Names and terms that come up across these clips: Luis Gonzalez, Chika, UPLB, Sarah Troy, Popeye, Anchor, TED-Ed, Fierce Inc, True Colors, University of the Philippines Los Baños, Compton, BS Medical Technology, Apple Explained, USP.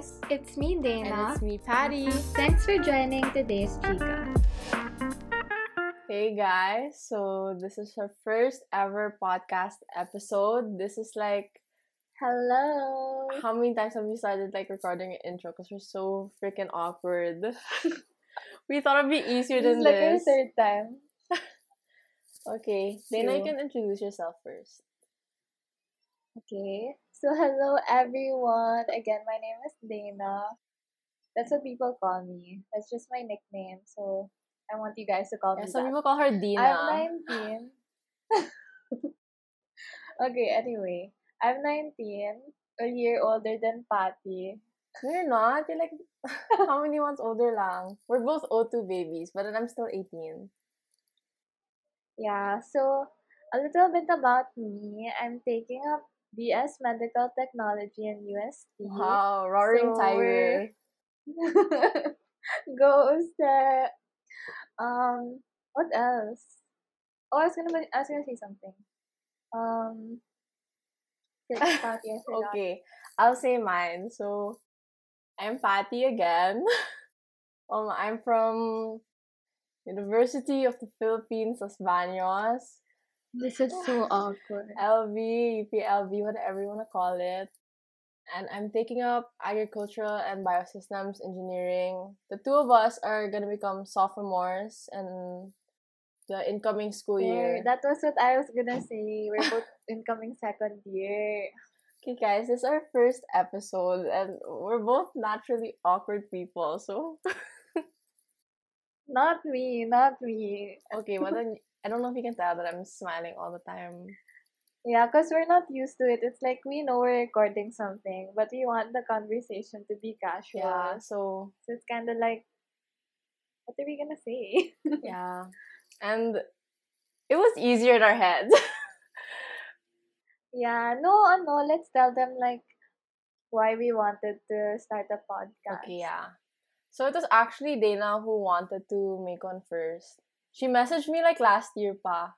guys! It's me, Dana. And it's me, Patty. Thanks for joining today's Chika. Hey guys, so this is our first ever podcast episode. This is like... Hello! How many times have we started like recording an intro? Because we're so freaking awkward. We thought it'd be easier than this. It's like our third time. Okay, Dana, you can introduce yourself first. Okay, so hello everyone. Again, my name is Dana. That's what people call me. That's just my nickname. So I want you guys to call me some that. People call her Dina. I'm 19. Okay, anyway. I'm 19, a year older than Patty. No, you're not. You're like, how many months older lang? We're both O2 babies, but then I'm still 18. Yeah, so a little bit about me. I'm taking up BS Medical Technology and USP. Wow, roaring tiger. Go, Ustad. What else? Oh, I was gonna say something. Okay, I'll say mine. So, I'm Patty again. I'm from University of the Philippines Los Baños. This is so awkward. LB, UPLB, whatever you want to call it. And I'm taking up agricultural and biosystems engineering. The two of us are going to become sophomores in the incoming school year. That was what I was going to say. We're both incoming second year. Okay, guys, this is our first episode and we're both naturally awkward people, so... Not me. Okay, well then, I don't know if you can tell that I'm smiling all the time. Yeah, because we're not used to it. It's like we know we're recording something, but we want the conversation to be casual. Yeah, so it's kind of like, what are we going to say? Yeah. And it was easier in our heads. Yeah, no, let's tell them like why we wanted to start a podcast. Okay, yeah. So it was actually Dana who wanted to make one first. She messaged me like last year pa.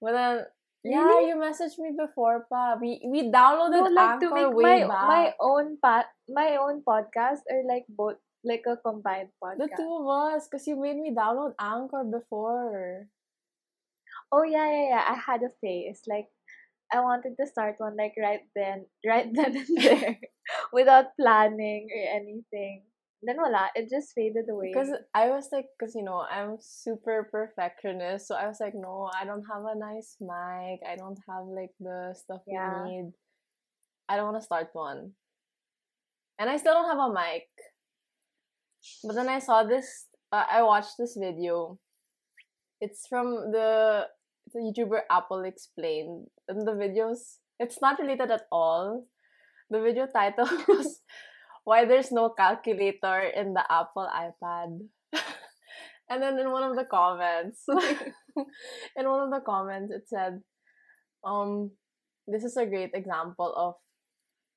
But then, yeah, you messaged me before, pa. We downloaded Anchor way back. My own podcast or like both, like a combined podcast. The two of us, because you made me download Anchor before. Oh yeah. I had a phase. Like, I wanted to start one like right then and there, without planning or anything. Then voila, it just faded away. Because I was like, I'm super perfectionist. So I was like, no, I don't have a nice mic. I don't have like the stuff we need. I don't want to start one. And I still don't have a mic. But then I saw this, I watched this video. It's from the YouTuber Apple Explained. And the videos, it's not related at all. The video title was... Why there's no calculator in the Apple iPad. And then in one of the comments, it said, this is a great example of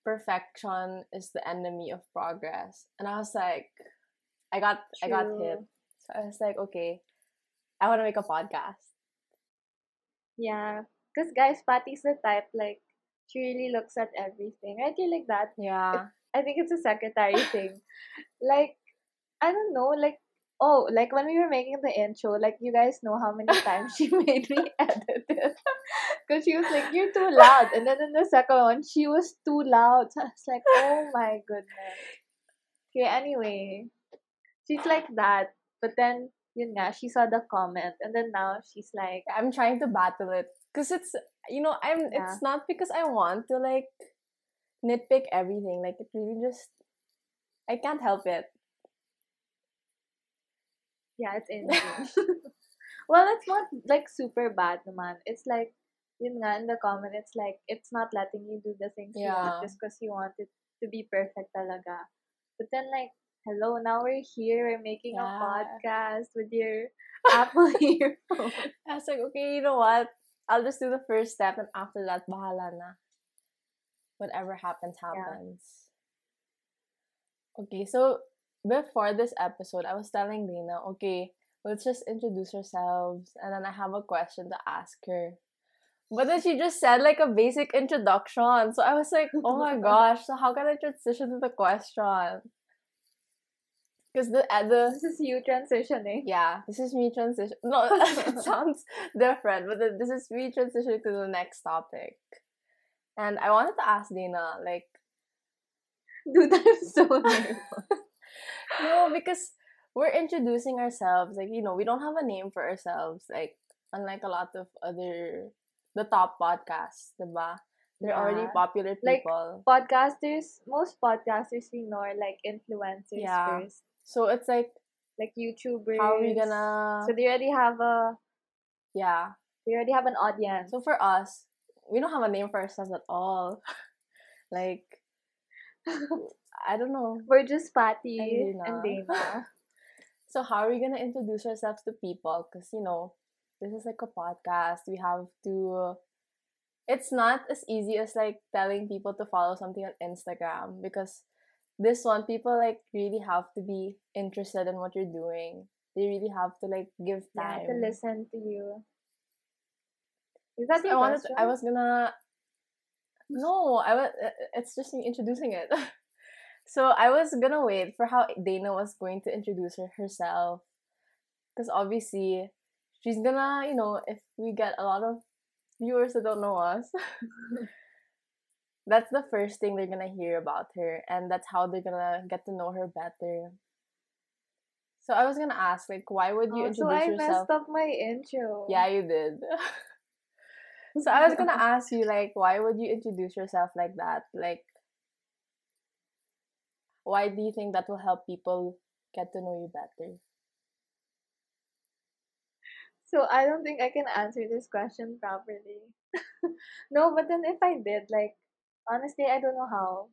perfection is the enemy of progress. And I was like, I got hit. So I was like, okay, I want to make a podcast. Yeah. Because guys, Patty's the type, like, she really looks at everything. Right? You're like that. Yeah. I think it's a secretary thing. Like, I don't know, like, when we were making the intro, like, you guys know how many times she made me edit it. Because she was like, you're too loud. And then in the second one, she was too loud. So I was like, oh my goodness. Okay, anyway. She's like that. But then, she saw the comment. And then now she's like... I'm trying to battle it. Because it's, it's not because I want to, like... nitpick everything, like it really just I can't help it. Yeah, it's in. Well, it's not like super bad naman. It's like in the comment it's like it's not letting you do the things you want just because you want it to be perfect talaga. But then like hello, now we're here, we're making a podcast with your Apple earphone. I was like, okay, you know what? I'll just do the first step and after that bahala na. Whatever happens. Yeah. Okay, so before this episode, I was telling Dana, okay, let's just introduce ourselves. And then I have a question to ask her. But then she just said like a basic introduction. So I was like, oh my gosh, so how can I transition to the question? Because this is you transitioning. Yeah, this is me transitioning. No, it sounds different, but this is me transitioning to the next topic. And I wanted to ask Dina, like... Dude, I'm so nervous. No, because we're introducing ourselves. Like, you know, we don't have a name for ourselves. Like, unlike a lot of other... The top podcasts, diba? They're already popular people. Like, podcasters, most podcasters we know are like influencers first. So it's like YouTubers. How are we gonna... So they already have a... Yeah. They already have an audience. So for us, we don't have a name for ourselves at all. Like, I don't know. We're just Patty and Dana. So how are we gonna introduce ourselves to people? Because, you know... This is like a podcast. We have to... It's not as easy as like telling people to follow something on Instagram, because this one, people like really have to be interested in what you're doing. They really have to like give time. Yeah, to listen to you. Is that so it's just me introducing it. So I was gonna wait for how Dana was going to introduce herself. Because obviously... She's gonna, you know, if we get a lot of viewers that don't know us, that's the first thing they're gonna hear about her, and that's how they're gonna get to know her better. So I was gonna ask, like, why would you introduce yourself? So I messed up my intro. Yeah, you did. So I was gonna ask you, like, why would you introduce yourself like that? Like, why do you think that will help people get to know you better? So, I don't think I can answer this question properly. No, but then if I did, like, honestly, I don't know how.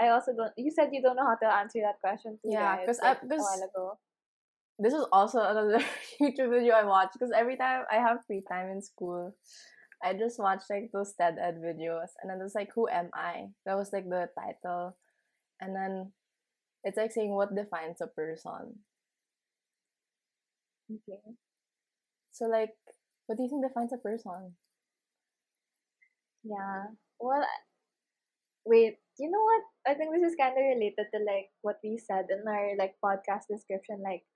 I also don't... You said you don't know how to answer that question too, yeah, because like, a while ago. This is also another YouTube video I watched, because every time I have free time in school, I just watch, like, those TED-Ed videos. And then it's like, who am I? That was, like, the title. And then it's, like, saying what defines a person. Okay. So, like, what do you think defines a person? Yeah. Well, wait. You know what? I think this is kind of related to, like, what we said in our, like, podcast description. Like,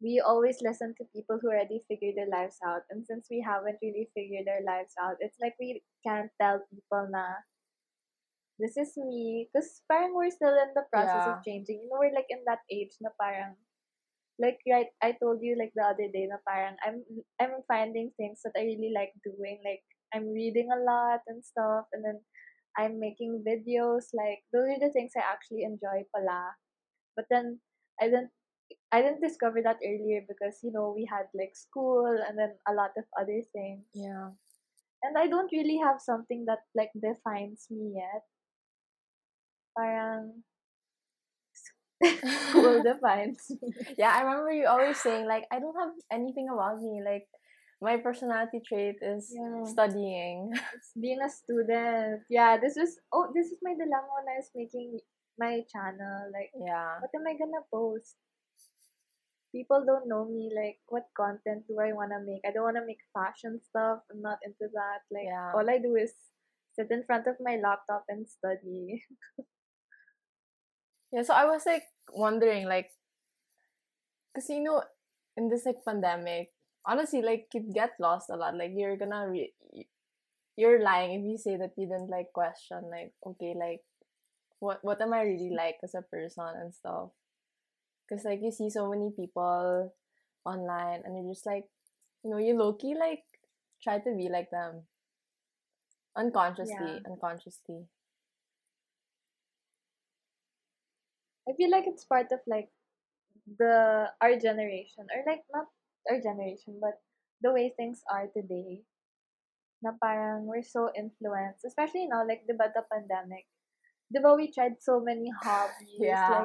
we always listen to people who already figured their lives out. And since we haven't really figured our lives out, it's like we can't tell people, nah, this is me. Because parang we're still in the process of changing. You know, we're, like, in that age na parang... Like, right, I told you, like, the other day na parang I'm finding things that I really like doing. Like, I'm reading a lot and stuff. And then I'm making videos. Like, those are the things I actually enjoy pala. But then I didn't discover that earlier because, you know, we had, like, school and then a lot of other things. Yeah. And I don't really have something that, like, defines me yet. Parang... School defines me. Yeah, I remember you always saying, like, I don't have anything about me. Like, my personality trait is studying. It's being a student. Yeah, this is my dilemma when I was making my channel. Like, what am I gonna post? People don't know me. Like, what content do I want to make? I don't want to make fashion stuff. I'm not into that. Like, all I do is sit in front of my laptop and study. Yeah, so I was, like, wondering, like, because, you know, in this, like, pandemic, honestly, like, you get lost a lot. Like, you're gonna, you're lying if you say that you didn't, like, question, like, okay, like, what am I really like as a person and stuff? Because, like, you see so many people online and you're just, like, you know, you low-key, like, try to be like them. Unconsciously. I feel like it's part of, like, our generation. Or, like, not our generation, but the way things are today. Na parang we're so influenced. Especially now, like, diba, the pandemic. Diba, we tried so many hobbies. Yeah.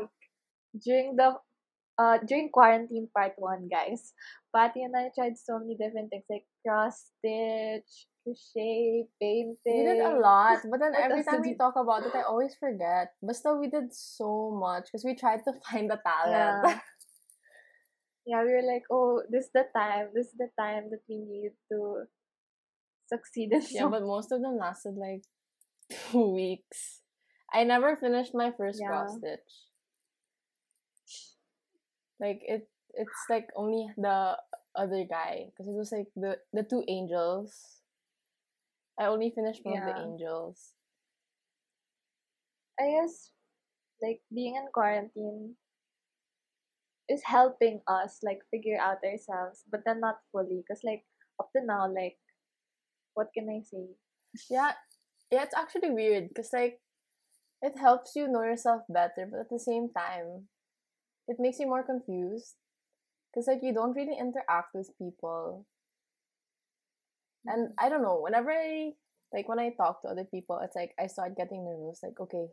Like, during quarantine part 1, guys. Patty and I tried so many different things. Like, cross-stitch, crochet, painting. We did a lot, but then every time we talk about it, I always forget. But still, we did so much because we tried to find the talent. Yeah. Yeah, we were like, oh, this is the time that we need to succeeded. Yeah, but most of them lasted like 2 weeks. I never finished my first cross stitch. Like it's like only the other guy, because it was like the two angels. I only finished one of the angels. I guess like being in quarantine is helping us like figure out ourselves, but then not fully, because like up to now, like what can I say? Yeah, it's actually weird because like it helps you know yourself better, but at the same time, it makes you more confused because like you don't really interact with people. And I don't know, whenever I when I talk to other people, it's like I start getting nervous. Like, okay,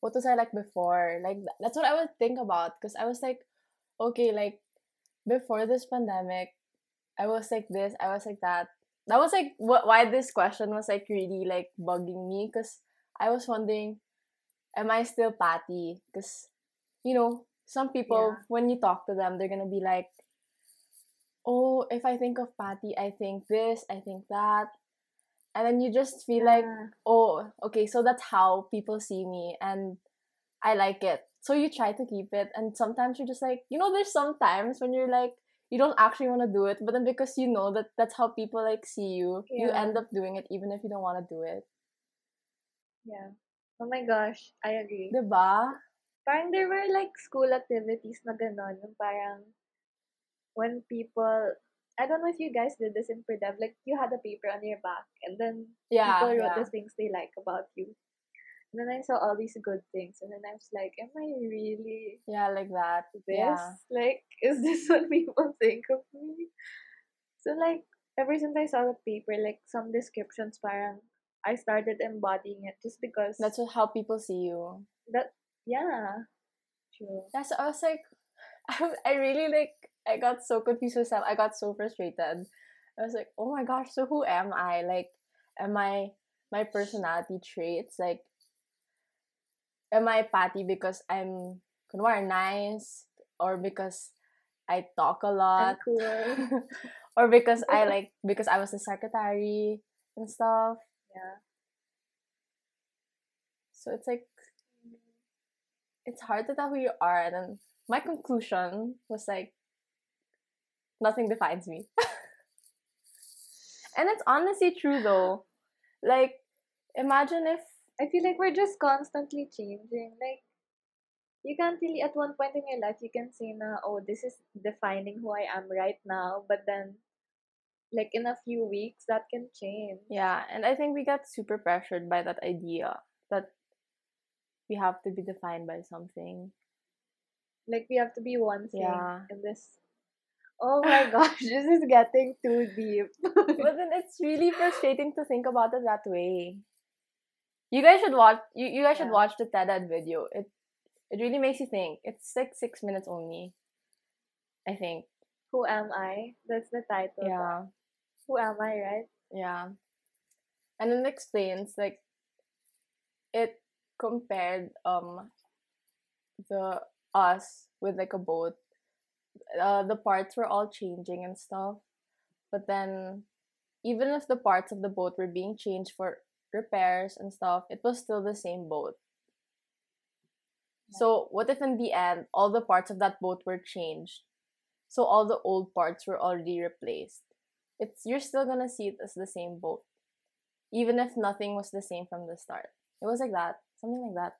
what was I like before? Like, that's what I would think about, because I was like, okay, like before this pandemic, I was like this, I was like that. That was like why this question was like really like bugging me, because I was wondering, am I still Patty? Because, you know, some people, when you talk to them, they're going to be like, oh, if I think of Patty, I think this, I think that. And then you just feel like, oh, okay, so that's how people see me and I like it. So you try to keep it. And sometimes you're just like, you know, there's some times when you're like, you don't actually want to do it. But then because you know that that's how people like see you, you end up doing it even if you don't want to do it. Yeah. Oh my gosh, I agree. Diba? Parang there were like school activities na ganon. Parang when people... I don't know if you guys did this in pre-dev. Like, you had a paper on your back and then people wrote the things they like about you. And then I saw all these good things and then I was like, am I really... Yeah, like that. This? Yeah. Like, is this what people think of me? So, like, ever since I saw the paper, like, some descriptions parang I started embodying it just because... That's how people see you. That... Yeah. True. Yeah, so I was like... I really, like... I got so confused myself. I got so frustrated. I was like, oh my gosh, so who am I? Like, am I my personality traits? Like, am I Patty because I'm kunwari nice, or because I talk a lot, cool. or because I like, because I was a secretary and stuff? Yeah. So it's like, it's hard to tell who you are. And then my conclusion was like, nothing defines me. And it's honestly true though. Like, imagine if... I feel like we're just constantly changing. Like, you can't really, at one point in your life, you can say, na, oh, this is defining who I am right now. But then, like, in a few weeks, that can change. Yeah, and I think we got super pressured by that idea that we have to be defined by something. Like, we have to be one thing in this... Oh my gosh, this is getting too deep. But then it's really frustrating to think about it that way. You guys should watch. You guys should watch the TED-Ed video. It really makes you think. It's like 6 minutes only, I think. Who am I? That's the title. Yeah. Who am I, right? Yeah. And it explains like it compared the us with like a boat. The parts were all changing and stuff, but then even if the parts of the boat were being changed for repairs and stuff, it was still the same boat. So what if in the end all the parts of that boat were changed, so all the old parts were already replaced? You're still gonna see it as the same boat even if nothing was the same from the start. It was like that, something like that.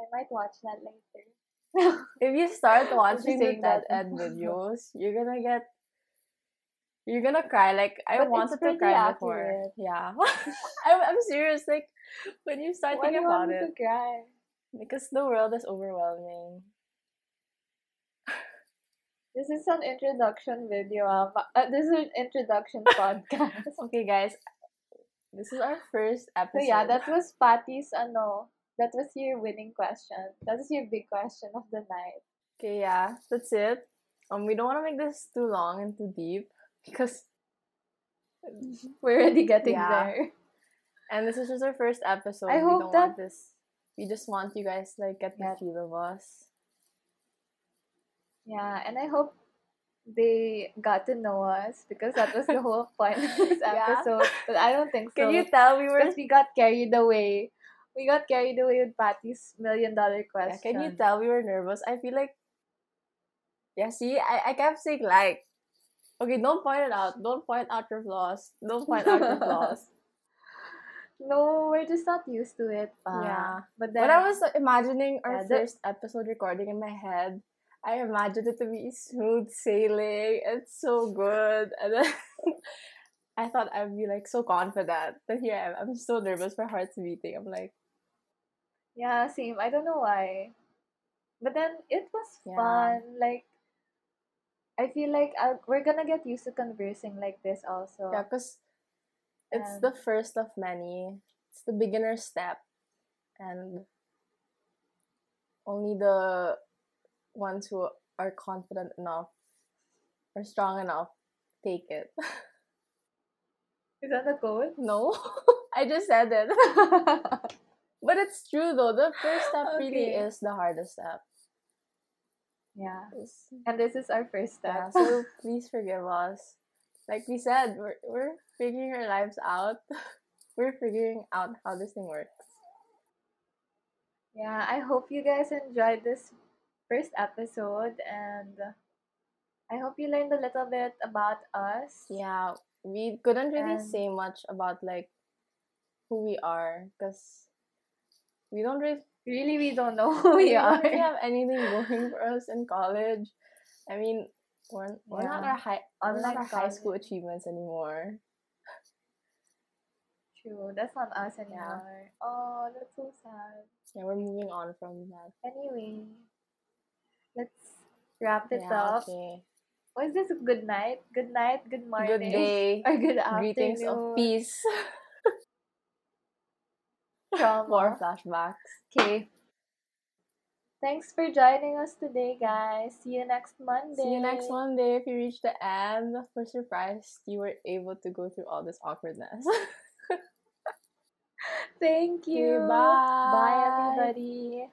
I might watch that later. If you start watching the TED-Ed videos, you're gonna cry. Like, I wanted to cry before. Yeah. I'm serious. Like, when you start thinking about it. Why do you want me to cry? Because the world is overwhelming. This is an introduction video. This is an introduction podcast. Okay, guys. This is our first episode. So, yeah, that was Patty's, that was your winning question. That is your big question of the night. Okay, yeah, that's it. We don't want to make this too long and too deep because we're already getting there. And this is just our first episode. I hope want this. We just want you guys to like get the feel of us. Yeah, and I hope they got to know us because that was the whole point of this episode. But I don't think so. Can you tell we were? Because we got carried away. We got carried away with Patty's $1 million question. Yeah, can you tell we were nervous? I feel like, yeah, see, I kept saying like, okay, don't point it out. Don't point out your flaws. Don't point out your flaws. No, we're just not used to it. Yeah. But then, when I was imagining our first episode recording in my head, I imagined it to be smooth sailing. It's so good. And then I thought I'd be like so confident. But here I am. I'm so nervous. My heart's beating. I'm like... Yeah, same. I don't know why. But then it was fun. Like, I feel like we're gonna get used to conversing like this also. Yeah, because it's the first of many. It's the beginner step. And only the ones who are confident enough or strong enough take it. Is that a quote? No. I just said it. But it's true though. The first step really is the hardest step. Yeah. And this is our first step. Yeah, so please forgive us. Like we said, we're figuring our lives out. We're figuring out how this thing works. Yeah, I hope you guys enjoyed this first episode and I hope you learned a little bit about us. Yeah, we couldn't really say much about like who we are because we don't really we don't know who we are. We don't have anything going for us in college. I mean, we're not our high school achievements anymore. True, that's not us anymore. Yeah. Oh, that's so sad. Yeah, we're moving on from that. Anyway, let's wrap it up. Okay. What is this? Good night? Good night? Good morning? Good day? Or good afternoon? Greetings of peace. More flashbacks. Okay. Thanks for joining us today, guys. See you next Monday. See you next Monday. If you reach the end, we're surprised you were able to go through all this awkwardness. Thank you. Okay, bye. Bye, everybody.